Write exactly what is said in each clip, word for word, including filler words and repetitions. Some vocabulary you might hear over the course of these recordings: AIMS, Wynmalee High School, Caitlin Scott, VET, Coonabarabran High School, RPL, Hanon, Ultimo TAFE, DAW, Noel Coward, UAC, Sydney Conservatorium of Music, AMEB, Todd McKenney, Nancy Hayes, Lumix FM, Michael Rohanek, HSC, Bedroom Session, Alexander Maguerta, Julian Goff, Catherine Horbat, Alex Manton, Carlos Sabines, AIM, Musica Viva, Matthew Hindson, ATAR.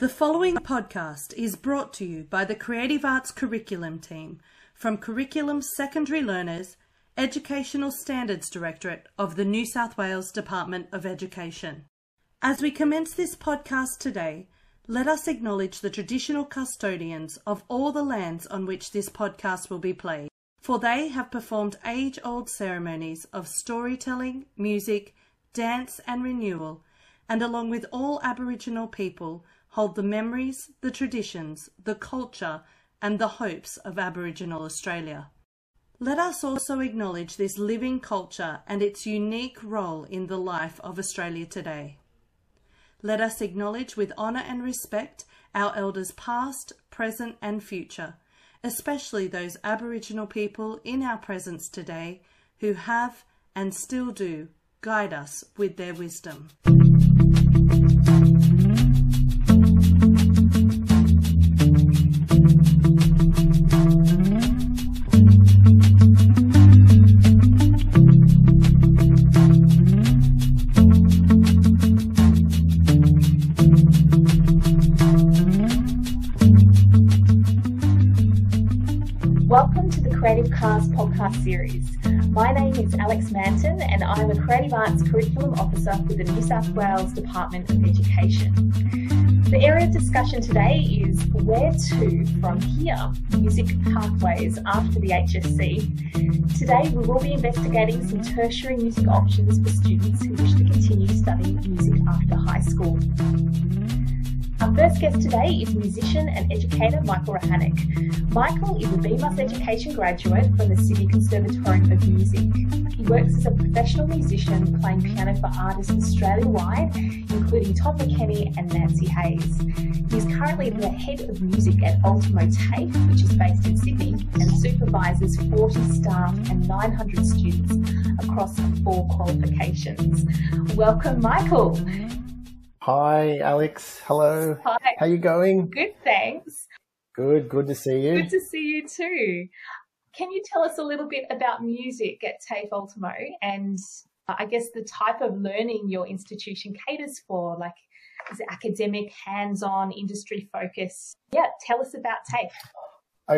The following podcast is brought to you by the Creative Arts Curriculum Team from Curriculum Secondary Learners, Educational Standards Directorate of the New South Wales Department of Education. As we commence this podcast today, let us acknowledge the traditional custodians of all the lands on which this podcast will be played, for they have performed age-old ceremonies of storytelling, music, dance and renewal, and along with all Aboriginal people, hold the memories, the traditions, the culture and the hopes of Aboriginal Australia. Let us also acknowledge this living culture and its unique role in the life of Australia today. Let us acknowledge with honour and respect our elders past, present and future, especially those Aboriginal people in our presence today who have and still do guide us with their wisdom. Creative Cars podcast series. My name is Alex Manton and I'm a Creative Arts Curriculum Officer for the New South Wales Department of Education. The area of discussion today is where to from here, music pathways after the H S C. Today we will be investigating some tertiary music options for students who wish to continue studying music after high school. Our first guest today is musician and educator Michael Rohanek. Michael is a B M U S education graduate from the Sydney Conservatorium of Music. He works as a professional musician playing piano for artists Australia-wide, including Todd McKenney and Nancy Hayes. He is currently the head of music at Ultimo TAFE, which is based in Sydney, and supervises forty staff and nine hundred students across four qualifications. Welcome, Michael. Hi, Alex. Hello. Hi. How you going? Good, thanks. Good. Good to see you. Good to see you too. Can you tell us a little bit about music at TAFE Ultimo and uh, I guess the type of learning your institution caters for? Like, is it academic, hands-on, industry focus? Yeah, tell us about TAFE.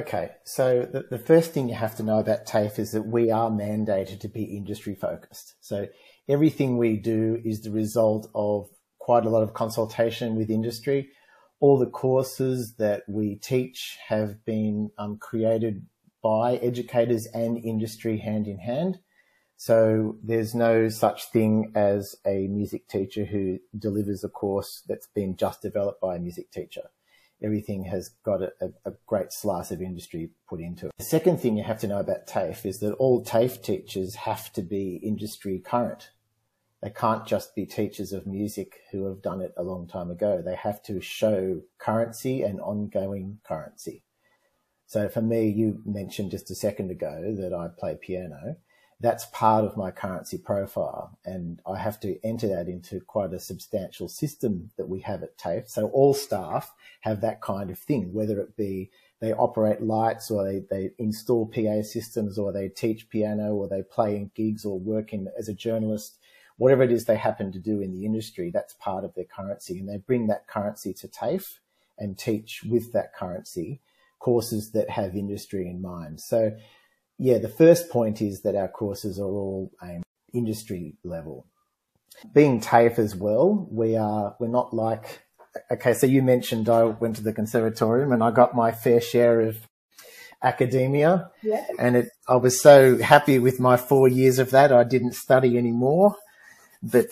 Okay, so the, the first thing you have to know about TAFE is that we are mandated to be industry focused. So everything we do is the result of quite a lot of consultation with industry. All the courses that we teach have been um, created by educators and industry hand in hand. So there's no such thing as a music teacher who delivers a course that's been just developed by a music teacher. Everything has got a, a great slice of industry put into it. The second thing you have to know about TAFE is that all TAFE teachers have to be industry current. They can't just be teachers of music who have done it a long time ago. They have to show currency and ongoing currency. So for me, you mentioned just a second ago that I play piano. That's part of my currency profile. And I have to enter that into quite a substantial system that we have at TAFE. So all staff have that kind of thing, whether it be they operate lights or they, they install P A systems or they teach piano or they play in gigs or work in as a journalist. Whatever it is they happen to do in the industry, that's part of their currency. And they bring that currency to TAFE and teach with that currency courses that have industry in mind. So, yeah, the first point is that our courses are all aimed at industry level. Being TAFE as well, we are, we're not like, okay, so you mentioned I went to the conservatorium and I got my fair share of academia. Yes. And it, I was so happy with my four years of that, I didn't study anymore. But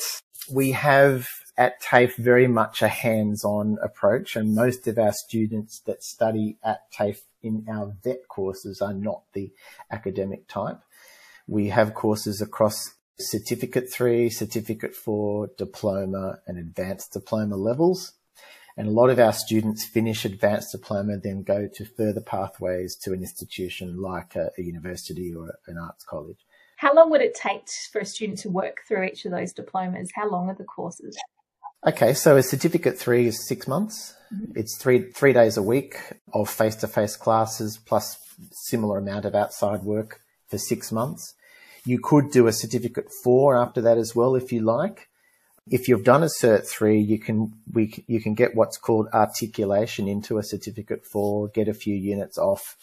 we have at TAFE very much a hands-on approach, and most of our students that study at TAFE in our vet courses are not the academic type. We have courses across Certificate three, Certificate four, Diploma and Advanced Diploma levels. And a lot of our students finish Advanced Diploma, then go to further pathways to an institution like a, a university or an arts college. How long would it take for a student to work through each of those diplomas? How long are the courses? Okay, so a Certificate three is six months. Mm-hmm. It's three three days a week of face-to-face classes plus similar amount of outside work for six months. You could do a Certificate four after that as well if you like. If you've done a Cert three, you can we you can get what's called articulation into a Certificate four, get a few units off,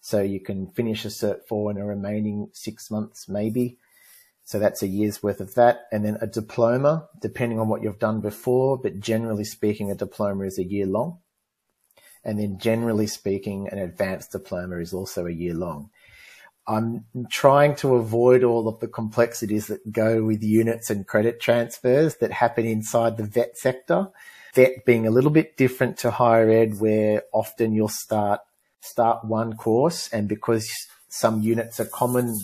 so you can finish a Cert four in a remaining six months maybe. So that's a year's worth of that. And then a diploma, depending on what you've done before, but generally speaking, a diploma is a year long. And then generally speaking, an advanced diploma is also a year long. I'm trying to avoid all of the complexities that go with units and credit transfers that happen inside the vet sector. Vet being a little bit different to higher ed, where often you'll start, start one course, and because some units are common,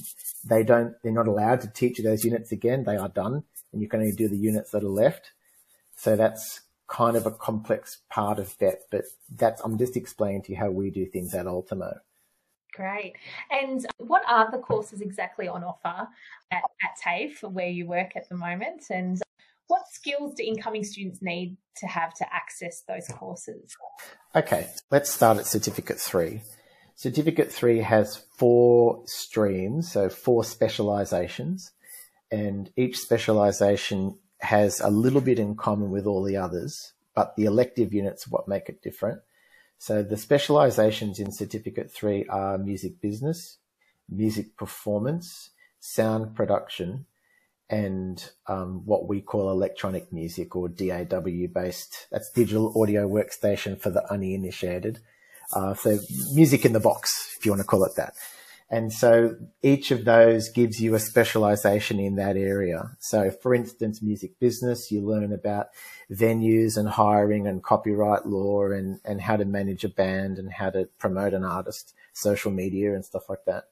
they don't, they're not allowed to teach those units again. They are done, and you can only do the units that are left. So that's kind of a complex part of vet, but that's, I'm just explaining to you how we do things at Ultimo. Great. And what are the courses exactly on offer at, at TAFE, where you work at the moment? And what skills do incoming students need to have to access those courses? Okay, let's start at Certificate three. Certificate three has four streams, so four specialisations, and each specialisation has a little bit in common with all the others, but the elective units are what make it different. So the specialisations in Certificate three are music business, music performance, sound production, and um, what we call electronic music, or D A W-based, that's digital audio workstation for the uninitiated. Uh, so music in the box, if you want to call it that. And so each of those gives you a specialization in that area. So for instance, music business, you learn about venues and hiring and copyright law and, and how to manage a band and how to promote an artist, social media and stuff like that.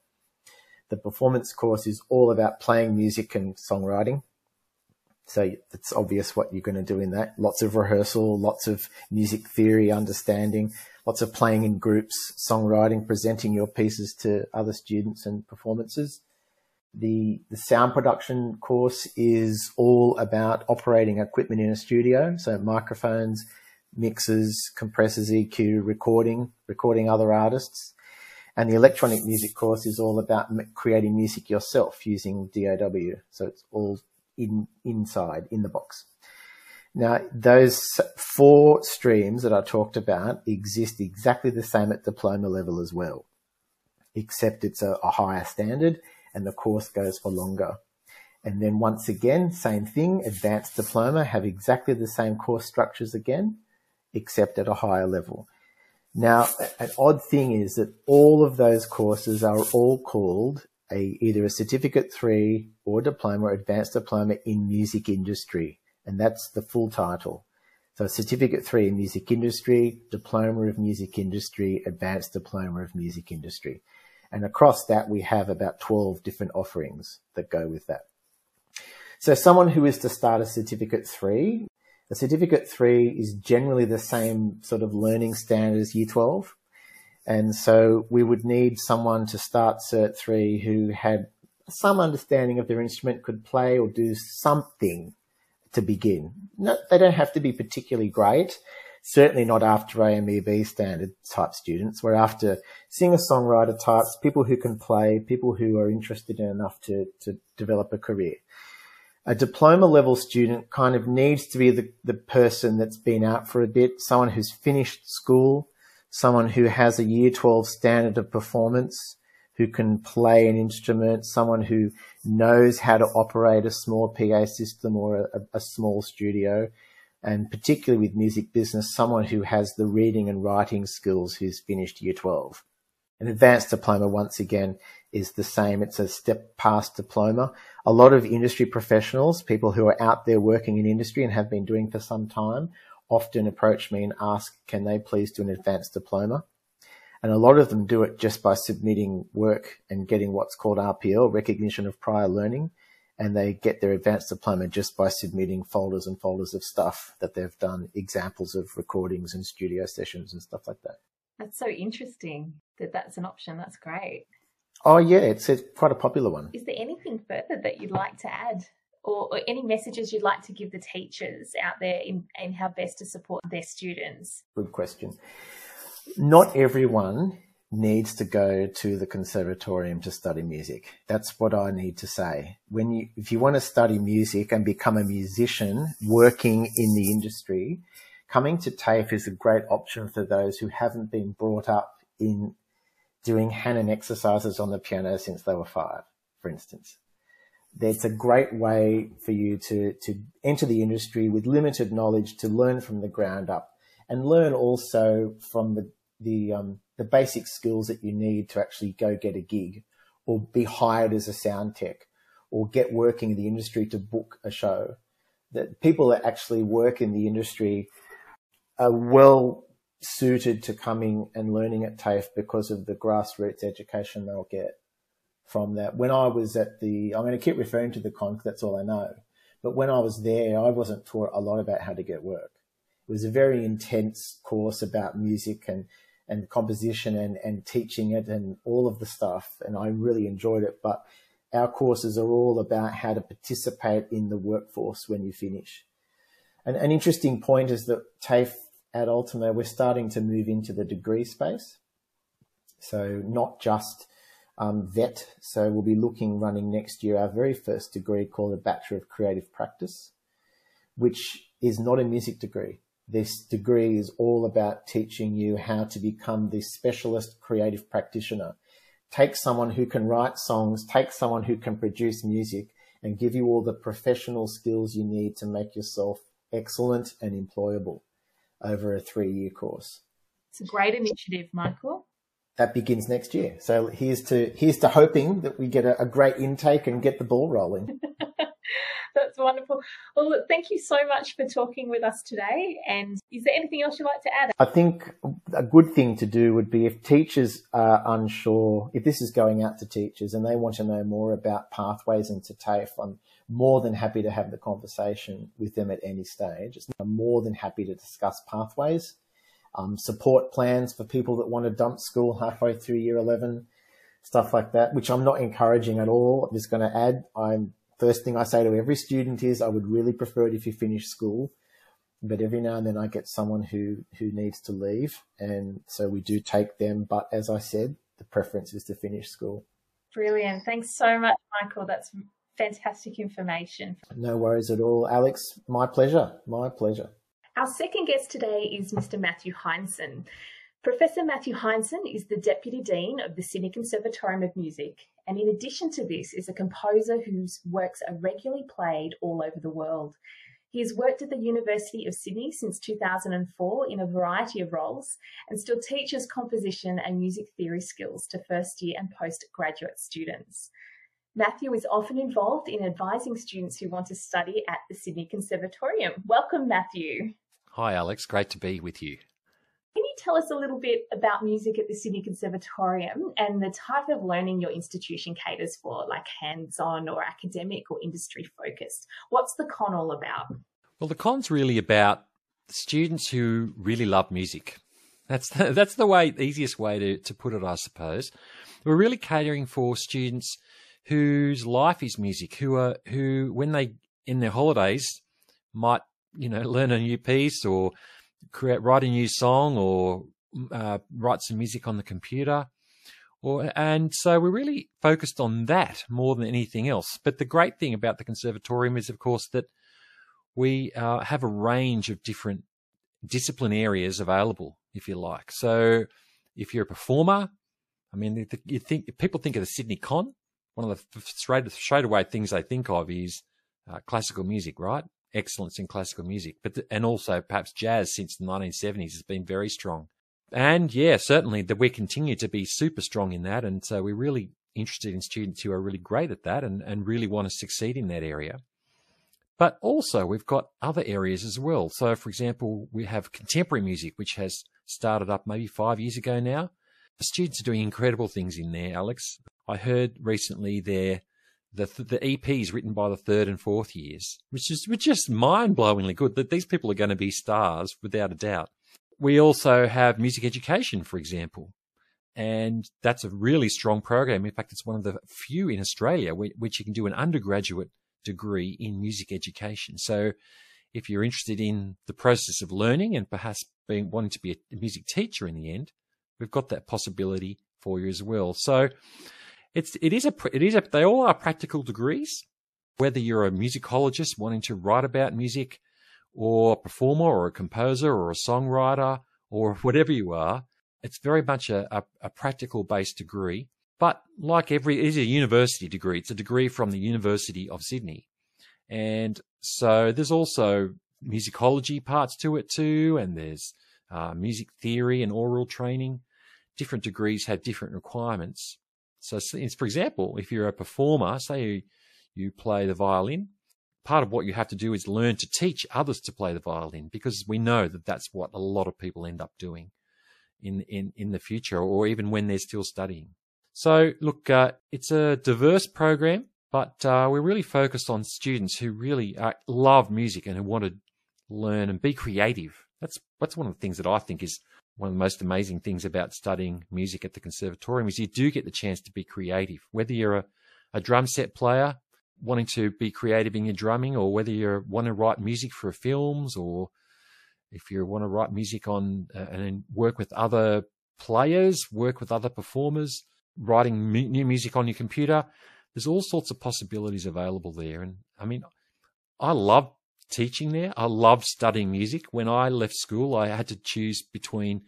The performance course is all about playing music and songwriting. So it's obvious what you're going to do in that. Lots of rehearsal, lots of music theory understanding, lots of playing in groups, songwriting, presenting your pieces to other students and performances. The, the sound production course is all about operating equipment in a studio. So microphones, mixers, compressors, E Q, recording, recording other artists. And the electronic music course is all about creating music yourself using D A W. So it's all in inside in the box. Now, those four streams that I talked about exist exactly the same at diploma level as well, except it's a, a higher standard and the course goes for longer. And then once again, same thing, advanced diploma have exactly the same course structures again, except at a higher level. Now, an odd thing is that all of those courses are all called a, either a Certificate three or diploma or advanced diploma in music industry. And that's the full title. So Certificate three in music industry, diploma of music industry, advanced diploma of music industry. And across that, we have about twelve different offerings that go with that. So someone who is to start a Certificate three, a Certificate three is generally the same sort of learning standard as Year twelve. And so we would need someone to start Cert three who had some understanding of their instrument, could play or do something to begin. No, they don't have to be particularly great, certainly not after A M E B standard type students. We're after singer-songwriter types, people who can play, people who are interested enough to, to develop a career. A diploma level student kind of needs to be the, the person that's been out for a bit, someone who's finished school, someone who has a Year twelve standard of performance, who can play an instrument, someone who knows how to operate a small P A system or a, a small studio, and particularly with music business, someone who has the reading and writing skills who's finished Year twelve. An advanced diploma, once again, is the same. It's a step past diploma. A lot of industry professionals, people who are out there working in industry and have been doing for some time, often approach me and ask, can they please do an advanced diploma? And a lot of them do it just by submitting work and getting what's called R P L, recognition of prior learning. And they get their advanced diploma just by submitting folders and folders of stuff that they've done, examples of recordings and studio sessions and stuff like that. That's so interesting that that's an option. That's great. Oh, yeah, it's, it's quite a popular one. Is there anything further that you'd like to add, or, or any messages you'd like to give the teachers out there in, in how best to support their students? Good question. Not everyone needs to go to the conservatorium to study music. That's what I need to say. When you, if you want to study music and become a musician working in the industry, coming to TAFE is a great option for those who haven't been brought up in doing Hanon exercises on the piano since they were five, for instance. That's a great way for you to, to enter the industry with limited knowledge, to learn from the ground up and learn also from the, the, um, the basic skills that you need to actually go get a gig or be hired as a sound tech or get working in the industry to book a show. That people that actually work in the industry are well suited to coming and learning at TAFE because of the grassroots education they'll get from that. When I was at the, I'm going to keep referring to the con because that's all I know, but when I was there, I wasn't taught a lot about how to get work. It was a very intense course about music and, and composition and, and teaching it and all of the stuff. And I really enjoyed it, but our courses are all about how to participate in the workforce when you finish. And an interesting point is that TAFE at Ultimo, we're starting to move into the degree space. So not just Um, vet. So we'll be looking, running next year, our very first degree called a Bachelor of Creative Practice, which is not a music degree. This degree is all about teaching you how to become the specialist creative practitioner. Take someone who can write songs, take someone who can produce music and give you all the professional skills you need to make yourself excellent and employable over a three-year course. It's a great initiative, Michael. That begins next year. So here's to here's to hoping that we get a, a great intake and get the ball rolling. That's wonderful. Well, look, thank you so much for talking with us today. And is there anything else you'd like to add? I think a good thing to do would be if teachers are unsure, if this is going out to teachers and they want to know more about pathways into TAFE, I'm more than happy to have the conversation with them at any stage. I'm more than happy to discuss pathways. Um, support plans for people that want to dump school halfway through year eleven, stuff like that, which I'm not encouraging at all. I'm just going to add, I'm first thing I say to every student is I would really prefer it if you finish school, but every now and then I get someone who, who needs to leave. And so we do take them. But as I said, the preference is to finish school. Brilliant. Thanks so much, Michael. That's fantastic information. No worries at all, Alex. My pleasure. My pleasure. Our second guest today is Mister Matthew Hindson. Professor Matthew Hindson is the Deputy Dean of the Sydney Conservatorium of Music, and in addition to this is a composer whose works are regularly played all over the world. He has worked at the University of Sydney since two thousand four in a variety of roles and still teaches composition and music theory skills to first year and postgraduate students. Matthew is often involved in advising students who want to study at the Sydney Conservatorium. Welcome, Matthew. Hi, Alex. Great to be with you. Can you tell us a little bit about music at the Sydney Conservatorium and the type of learning your institution caters for, like hands-on or academic or industry-focused? What's the con all about? Well, the con's really about students who really love music. That's the, that's the way, the easiest way to, to put it, I suppose. We're really catering for students whose life is music, who are who when they in their holidays might, you know, learn a new piece or create, write a new song or uh, write some music on the computer, or and so we're really focused on that more than anything else. But the great thing about the conservatorium is, of course, that we uh, have a range of different discipline areas available, if you like. So if you're a performer, I mean, you think people think of the Sydney Con. One of the straight, straight away things they think of is uh, classical music, right? Excellence in classical music, but the, and also perhaps jazz since the nineteen seventies has been very strong. And yeah, certainly that we continue to be super strong in that. And so we're really interested in students who are really great at that and, and really want to succeed in that area. But also we've got other areas as well. So for example, we have contemporary music, which has started up maybe five years ago now. The students are doing incredible things in there, Alex. I heard recently there the the E Ps written by the third and fourth years, which is which is mind-blowingly good. That these people are going to be stars without a doubt. We also have music education, for example, and that's a really strong program. In fact, it's one of the few in Australia which you can do an undergraduate degree in music education. So, if you're interested in the process of learning and perhaps being wanting to be a music teacher in the end, we've got that possibility for you as well. So it's it is a it is a they all are practical degrees. Whether you're a musicologist wanting to write about music, or a performer, or a composer, or a songwriter, or whatever you are, it's very much a, a, a practical-based degree. But like every, it is a university degree. It's a degree from the University of Sydney. And so there's also musicology parts to it too, and there's uh, music theory and oral training. Different degrees have different requirements. So, for example, if you're a performer, say you, you play the violin, part of what you have to do is learn to teach others to play the violin, because we know that that's what a lot of people end up doing in in, in the future, or even when they're still studying. So, look, uh, it's a diverse program, but uh, we're really focused on students who really uh, love music and who want to learn and be creative. That's that's one of the things that I think is one of the most amazing things about studying music at the conservatorium, is you do get the chance to be creative, whether you're a, a drum set player wanting to be creative in your drumming, or whether you want to write music for films, or if you want to write music on uh, and work with other players, work with other performers, writing mu new music on your computer. There's all sorts of possibilities available there. And I mean, I love teaching there. I love studying music. When I left school, I had to choose between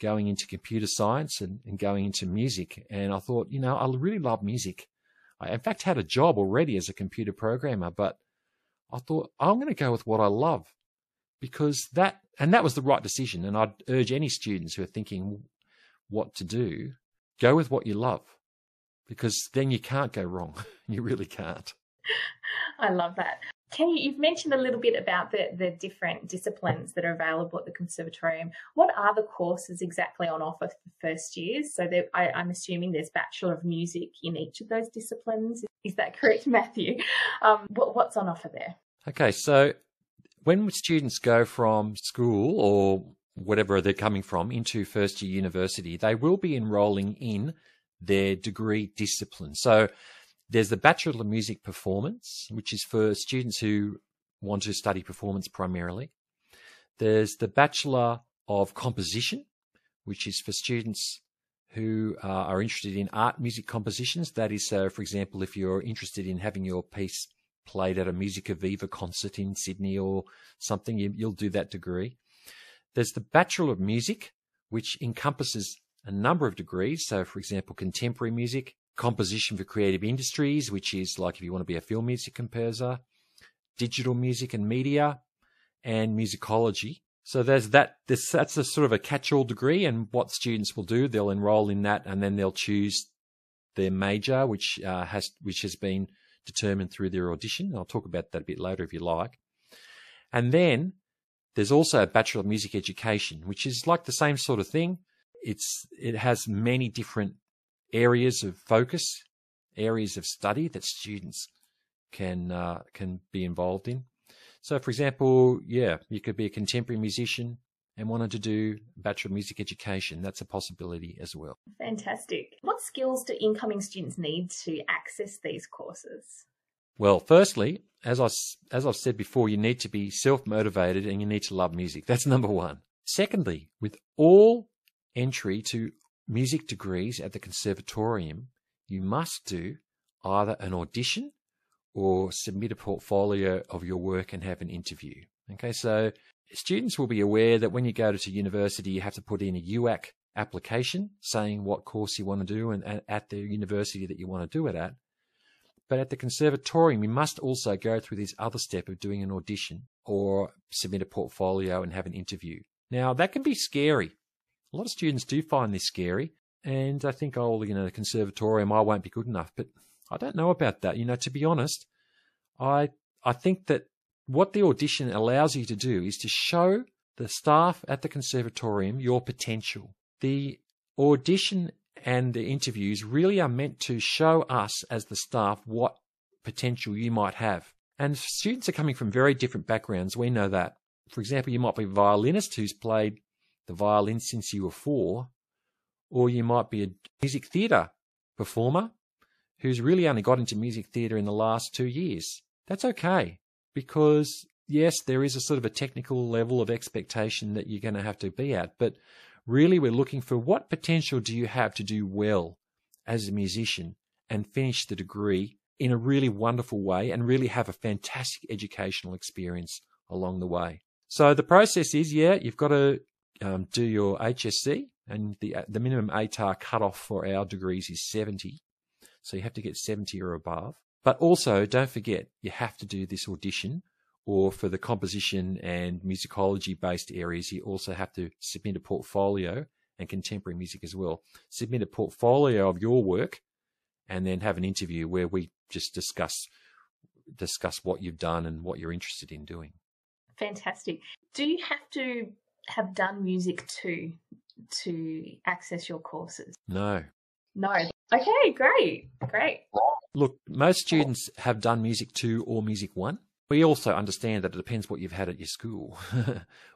going into computer science and, and going into music. And I thought, you know, I really love music. I, in fact, had a job already as a computer programmer, but I thought, I'm going to go with what I love, because that, and that was the right decision. And I'd urge any students who are thinking what to do, go with what you love, because then you can't go wrong. You really can't. I love that. Kenny, you've mentioned a little bit about the, the different disciplines that are available at the conservatorium. What are the courses exactly on offer for first years? So there, I, I'm assuming there's Bachelor of Music in each of those disciplines. Is that correct, Matthew? Um, what, what's on offer there? Okay, so when students go from school or whatever they're coming from into first year university, they will be enrolling in their degree discipline. So there's the Bachelor of Music Performance, which is for students who want to study performance primarily. There's the Bachelor of Composition, which is for students who uh, are interested in art music compositions. That is, so, uh, for example, if you're interested in having your piece played at a Musica Viva concert in Sydney or something, you, you'll do that degree. There's the Bachelor of Music, which encompasses a number of degrees. So, for example, contemporary music, composition for creative industries, which is like if you want to be a film music composer, digital music and media, and musicology. So there's that. This, that's a sort of a catch-all degree, and what students will do, they'll enroll in that, and then they'll choose their major, which uh, has which has been determined through their audition. And I'll talk about that a bit later if you like. And then there's also a Bachelor of Music Education, which is like the same sort of thing. It's it has many different areas of focus, areas of study that students can uh, can be involved in. So, for example, yeah, you could be a contemporary musician and wanted to do Bachelor of Music Education. That's a possibility as well. Fantastic. What skills do incoming students need to access these courses? Well, firstly, as, I, as I've said before, you need to be self-motivated and you need to love music. That's number one. Secondly, with all entry to music degrees at the conservatorium, you must do either an audition or submit a portfolio of your work and have an interview. Okay, so students will be aware that when you go to university, you have to put in a U A C application saying what course you want to do and, and at the university that you want to do it at. But at the conservatorium, you must also go through this other step of doing an audition or submit a portfolio and have an interview. Now, that can be scary. A lot of students do find this scary, and I think, oh, you know, the conservatorium, I won't be good enough. But I don't know about that. You know, to be honest, I I think that what the audition allows you to do is to show the staff at the conservatorium your potential. The audition and the interviews really are meant to show us as the staff what potential you might have. And students are coming from very different backgrounds. We know that. For example, you might be a violinist who's played the violin since you were four, or you might be a music theatre performer who's really only got into music theatre in the last two years. That's okay, because yes, there is a sort of a technical level of expectation that you're going to have to be at, but Really, we're looking for what potential do you have to do well as a musician and finish the degree in a really wonderful way and really have a fantastic educational experience along the way. So the process is, yeah, you've got to um, do your H S C, and the, the minimum A T A R cutoff for our degrees is seventy. So you have to get seventy or above. But also, don't forget, you have to do this audition, or for the composition and musicology-based areas, you also have to submit a portfolio, and contemporary music as well. Submit a portfolio of your work and then have an interview where we just discuss discuss what you've done and what you're interested in doing. Fantastic. Do you have to have done music too to access your courses? No. No. Okay, great, great. Look, most students have done Music two or Music one. We also understand that it depends what you've had at your school.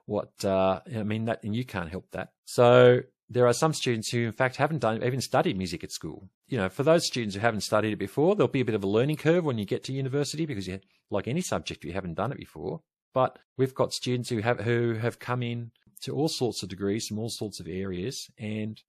what uh, I mean, that, and you can't help that. So there are some students who, in fact, haven't done even studied music at school. You know, for those students who haven't studied it before, there'll be a bit of a learning curve when you get to university, because you, like any subject, you haven't done it before. But we've got students who have who have come in to all sorts of degrees from all sorts of areas, and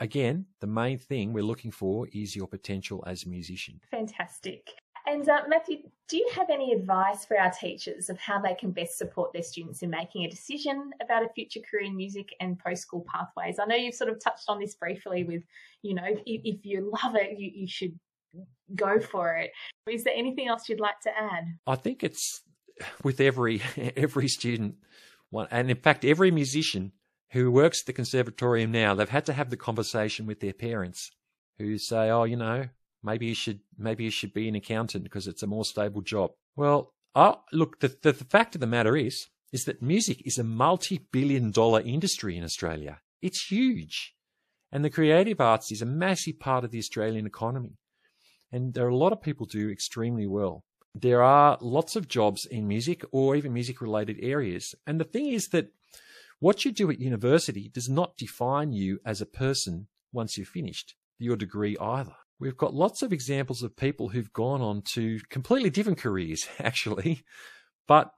again, the main thing we're looking for is your potential as a musician. Fantastic. And uh, Matthew, do you have any advice for our teachers of how they can best support their students in making a decision about a future career in music and post-school pathways? I know you've sort of touched on this briefly with, you know, if, if you love it, you, you should go for it. Is there anything else you'd like to add? I think it's with every every student, one, and in fact, every musician who works at the conservatorium now, they've had to have the conversation with their parents who say, oh, you know, maybe you should maybe you should be an accountant because it's a more stable job. Well, oh, look, the, the, the fact of the matter is, is that music is a multi-billion dollar industry in Australia. It's huge. And the creative arts is a massive part of the Australian economy. And there are a lot of people who do extremely well. There are lots of jobs in music or even music-related areas. And the thing is that what you do at university does not define you as a person once you've finished your degree either. We've got lots of examples of people who've gone on to completely different careers, actually. But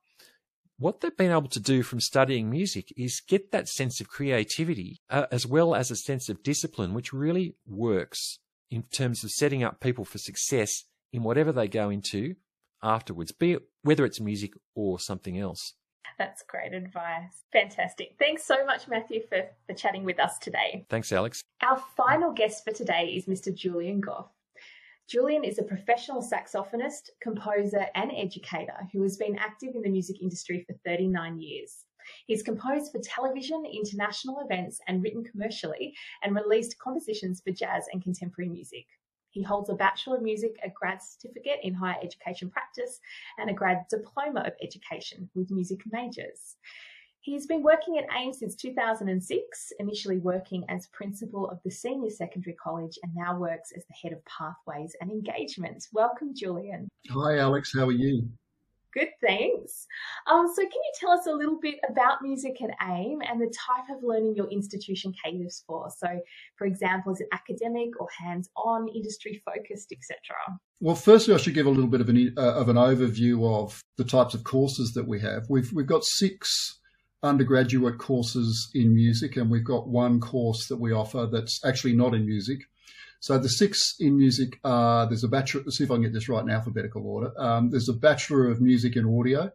what they've been able to do from studying music is get that sense of creativity uh, as well as a sense of discipline, which really works in terms of setting up people for success in whatever they go into afterwards, be it whether it's music or something else. That's great advice. Fantastic. Thanks so much, Matthew, for, for chatting with us today. Thanks, Alex. Our final guest for today is Mister Julian Goff. Julian is a professional saxophonist, composer and educator who has been active in the music industry for thirty-nine years. He's composed for television, international events and written commercially and released compositions for jazz and contemporary music. He holds a Bachelor of Music, a grad certificate in higher education practice, and a grad diploma of education with music majors. He's been working at AIMS since two thousand six, initially working as principal of the senior secondary college and now works as the head of pathways and engagement. Welcome, Julian. Hi, Alex. How are you? Good, thanks. Um, so can you tell us a little bit about music at AIM and the type of learning your institution caters for? So, for example, is it academic or hands-on, industry-focused, et cetera? Well, firstly, I should give a little bit of an, uh, of an overview of the types of courses that we have. We've, we've got six undergraduate courses in music, and we've got one course that we offer that's actually not in music. So the six in music are, there's a bachelor, let's see if I can get this right in alphabetical order. Um, there's a Bachelor of Music in Audio.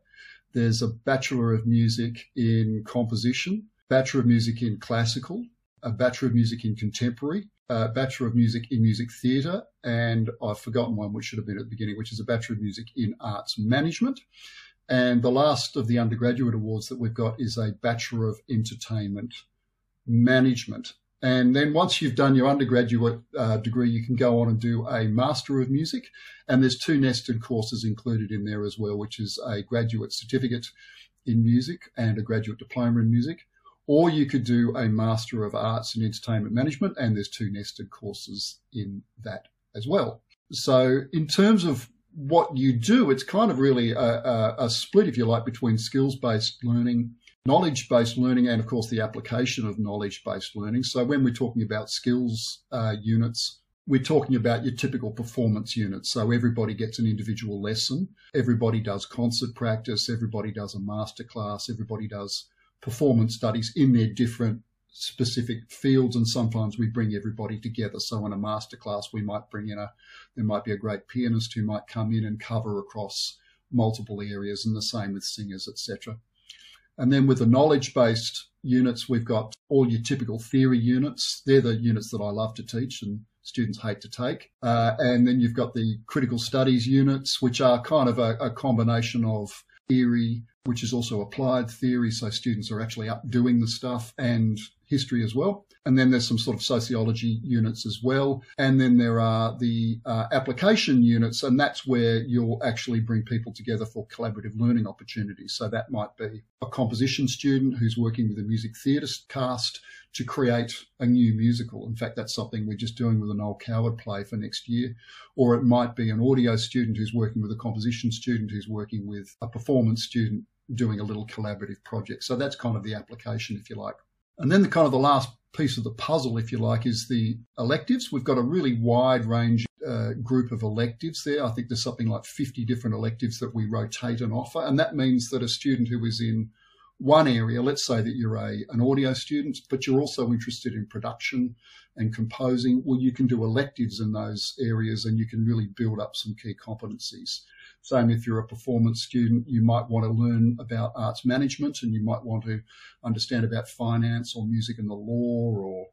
There's a Bachelor of Music in Composition, Bachelor of Music in Classical, a Bachelor of Music in Contemporary, a Bachelor of Music in Music Theatre, and I've forgotten one which should have been at the beginning, which is a Bachelor of Music in Arts Management. And the last of the undergraduate awards that we've got is a Bachelor of Entertainment Management. And then once you've done your undergraduate uh, degree, you can go on and do a Master of Music. And there's two nested courses included in there as well, which is a graduate certificate in music and a graduate diploma in music. Or you could do a Master of Arts in Entertainment Management, and there's two nested courses in that as well. So in terms of what you do, it's kind of really a, a, a split, if you like, between skills-based learning, knowledge-based learning, and, of course, the application of knowledge-based learning. So when we're talking about skills uh, units, we're talking about your typical performance units. So everybody gets an individual lesson. Everybody does concert practice. Everybody does a masterclass. Everybody does performance studies in their different specific fields, and sometimes we bring everybody together. So in a masterclass, we might bring in a, there might be a great pianist who might come in and cover across multiple areas, and the same with singers, et cetera. And then with the knowledge-based units, we've got all your typical theory units. They're the units that I love to teach and students hate to take. Uh, and then you've got the critical studies units, which are kind of a, a combination of theory, which is also applied theory, so students are actually up doing the stuff, and history as well. And then there's some sort of sociology units as well. And then there are the uh, application units, and that's where you'll actually bring people together for collaborative learning opportunities. So that might be a composition student who's working with a music theatre cast to create a new musical. In fact, that's something we're just doing with an Noel Coward play for next year. Or it might be an audio student who's working with a composition student who's working with a performance student doing a little collaborative project. So that's kind of the application, if you like. And then the kind of the last piece of the puzzle, if you like, is the electives. We've got a really wide range uh, group of electives there. I think there's something like fifty different electives that we rotate and offer. And that means that a student who is in one area, let's say that you're a, an audio student, but you're also interested in production and composing, well, you can do electives in those areas and you can really build up some key competencies. Same if you're a performance student, you might want to learn about arts management and you might want to understand about finance or music and the law or,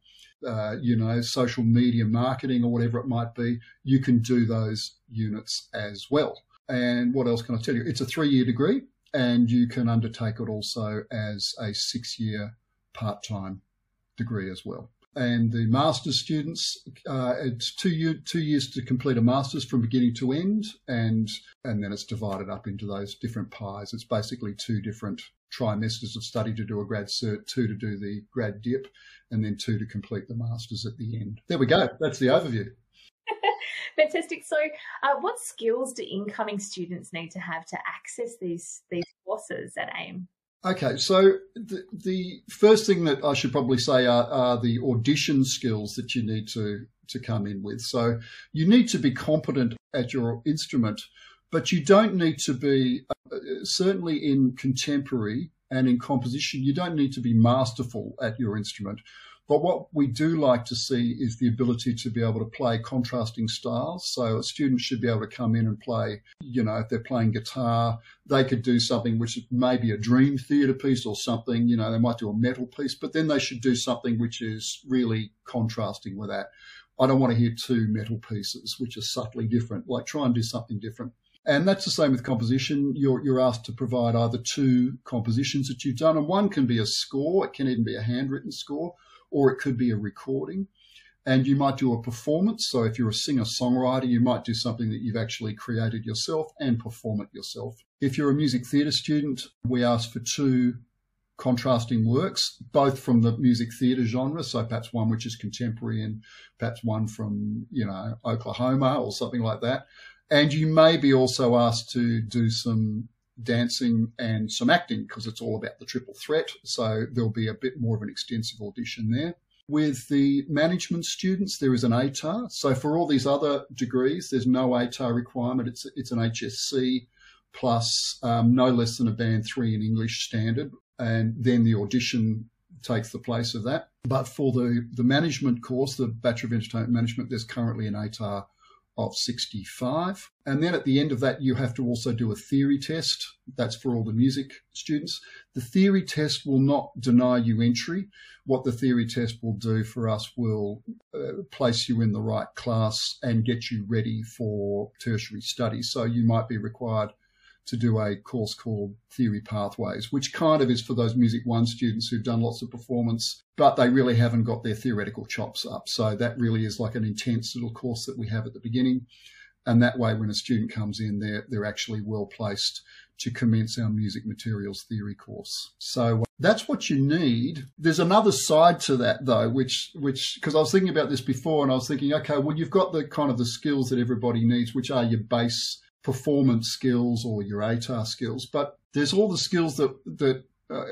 uh, you know, social media marketing or whatever it might be. You can do those units as well. And what else can I tell you? It's a three-year degree and you can undertake it also as a six-year part-time degree as well. And the master's students, uh, it's two, year, two years to complete a master's from beginning to end, and and then it's divided up into those different pies. It's basically two different trimesters of study to do a grad cert, two to do the grad dip, and then two to complete the master's at the end. There we go. That's the overview. Fantastic. So uh, what skills do incoming students need to have to access these, these courses at AIM? Okay, so the, the first thing that I should probably say are, are the audition skills that you need to, to come in with. So you need to be competent at your instrument, but you don't need to be, uh, certainly in contemporary and in composition, you don't need to be masterful at your instrument. But what we do like to see is the ability to be able to play contrasting styles. So a student should be able to come in and play, you know, if they're playing guitar, they could do something which is maybe a dream theatre piece or something, you know, they might do a metal piece, but then they should do something which is really contrasting with that. I don't want to hear two metal pieces which are subtly different, like try and do something different. And that's the same with composition. You're, you're asked to provide either two compositions that you've done, and one can be a score, it can even be a handwritten score, or it could be a recording. And you might do a performance. So if you're a singer-songwriter, you might do something that you've actually created yourself and perform it yourself. If you're a music theatre student, we ask for two contrasting works, both from the music theatre genre, so perhaps one which is contemporary and perhaps one from, you know, Oklahoma or something like that. And you may be also asked to do some dancing and some acting because it's all about the triple threat. So there'll be a bit more of an extensive audition there. With the management students, there is an A T A R. So for all these other degrees, there's no A T A R requirement. It's, it's an H S C plus um, no less than a band three in English standard. And then the audition takes the place of that. But for the, the management course, the Bachelor of Entertainment Management, there's currently an A T A R of sixty-five. And then at the end of that, you have to also do a theory test. That's for all the music students. The theory test will not deny you entry. What the theory test will do for us will uh, place you in the right class and get you ready for tertiary study. So you might be required to do a course called Theory Pathways, which kind of is for those Music One students who've done lots of performance, but they really haven't got their theoretical chops up. So that really is like an intense little course that we have at the beginning. And that way, when a student comes in, they're, they're actually well placed to commence our music materials theory course. So that's what you need. There's another side to that, though, which, which, because I was thinking about this before and I was thinking, okay, well, you've got the kind of the skills that everybody needs, which are your base performance skills or your A T A R skills, but there's all the skills that that uh,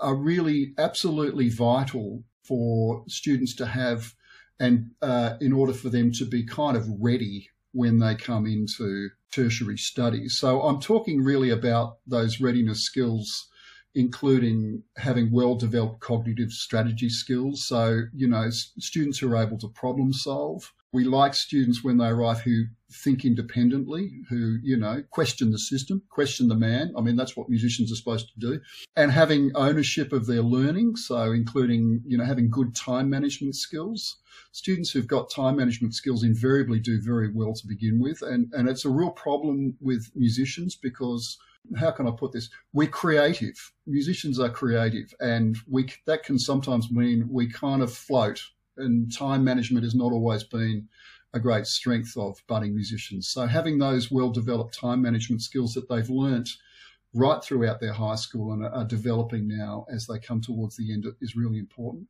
are really absolutely vital for students to have, and uh, in order for them to be kind of ready when they come into tertiary studies. So I'm talking really about those readiness skills including having well-developed cognitive strategy skills. So, you know, students who are able to problem solve. We like students when they arrive who think independently, who, you know, question the system, question the man. I mean, that's what musicians are supposed to do. And having ownership of their learning, so including, you know, having good time management skills. Students who've got time management skills invariably do very well to begin with. And, and it's a real problem with musicians because, how can I put this? We're creative. Musicians are creative. And we that can sometimes mean we kind of float. And time management has not always been a great strength of budding musicians. So having those well-developed time management skills that they've learnt right throughout their high school and are developing now as they come towards the end is really important.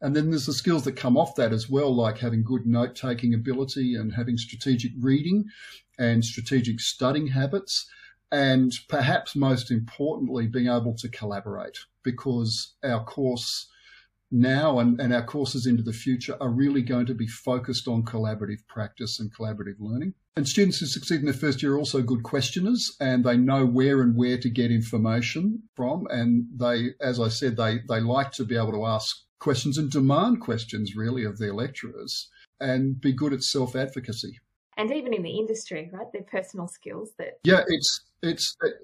And then there's the skills that come off that as well, like having good note-taking ability and having strategic reading and strategic studying habits. And perhaps most importantly, being able to collaborate, because our course now and, and our courses into the future are really going to be focused on collaborative practice and collaborative learning. And students who succeed in their first year are also good questioners, and they know where and where to get information from. And they, as I said, they, they like to be able to ask questions and demand questions really of their lecturers and be good at self-advocacy. And even in the industry, right? Their personal skills that... Yeah, it's... it's it,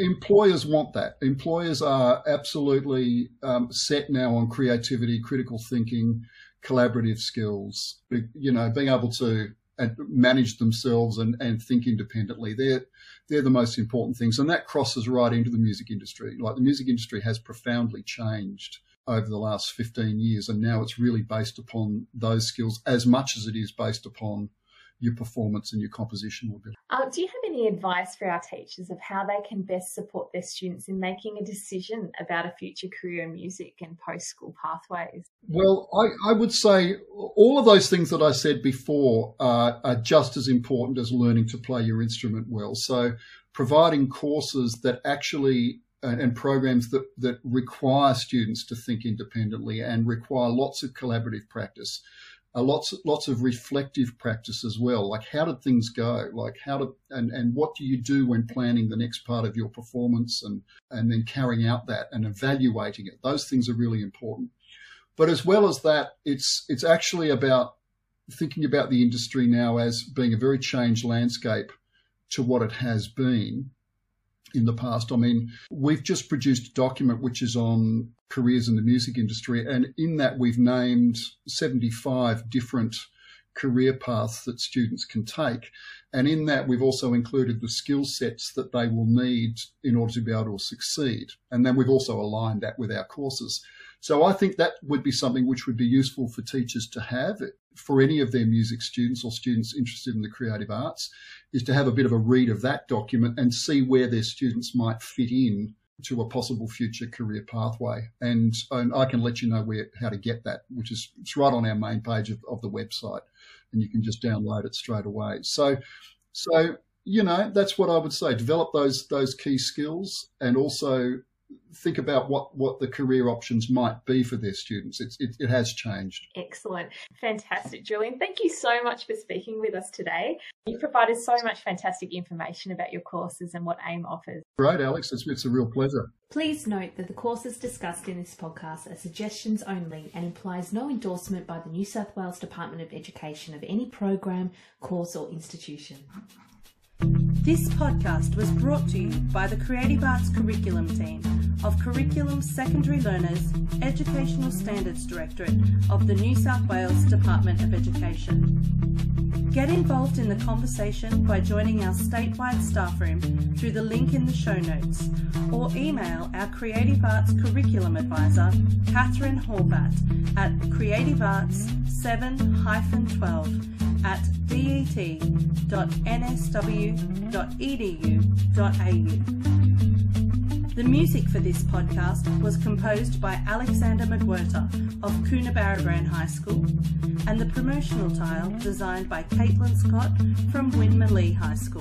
employers want that. Employers are absolutely um, set now on creativity, critical thinking, collaborative skills, you know, being able to manage themselves and, and think independently. They're, they're the most important things. And that crosses right into the music industry. Like the music industry has profoundly changed over the last fifteen years. And now it's really based upon those skills as much as it is based upon your performance and your composition will be. Uh, do you have any advice for our teachers of how they can best support their students in making a decision about a future career in music and post-school pathways? Well, I, I would say all of those things that I said before are, are just as important as learning to play your instrument well. So providing courses that actually and, and programs that, that require students to think independently and require lots of collaborative practice. Uh, lots, lots of reflective practice as well. Like, how did things go? Like, how did, and, and what do you do when planning the next part of your performance and, and then carrying out that and evaluating it? Those things are really important. But as well as that, it's, it's actually about thinking about the industry now as being a very changed landscape to what it has been in the past. I mean, we've just produced a document which is on careers in the music industry, and in that we've named seventy-five different career paths that students can take. And in that we've also included the skill sets that they will need in order to be able to succeed. And then we've also aligned that with our courses. So I think that would be something which would be useful for teachers to have for any of their music students or students interested in the creative arts, is to have a bit of a read of that document and see where their students might fit in to a possible future career pathway. And, and I can let you know where how to get that, which is it's right on our main page of, of the website, and you can just download it straight away. So, so you know, that's what I would say. Develop those those key skills and also think about what, what the career options might be for their students. It's, it, it has changed. Excellent. Fantastic, Julian. Thank you so much for speaking with us today. You provided so much fantastic information about your courses and what AIM offers. Great, Alex. It's, it's a real pleasure. Please note that the courses discussed in this podcast are suggestions only and implies no endorsement by the New South Wales Department of Education of any program, course or institution. This podcast was brought to you by the Creative Arts Curriculum Team of Curriculum Secondary Learners, Educational Standards Directorate of the New South Wales Department of Education. Get involved in the conversation by joining our statewide staff room through the link in the show notes, or email our Creative Arts Curriculum Advisor, Catherine Horbat, at creativearts seven dash twelve at d e t dot n s w dot e d u dot a u. The music for this podcast was composed by Alexander Maguerta of Coonabarabran High School, and the promotional tile designed by Caitlin Scott from Wynmalee High School.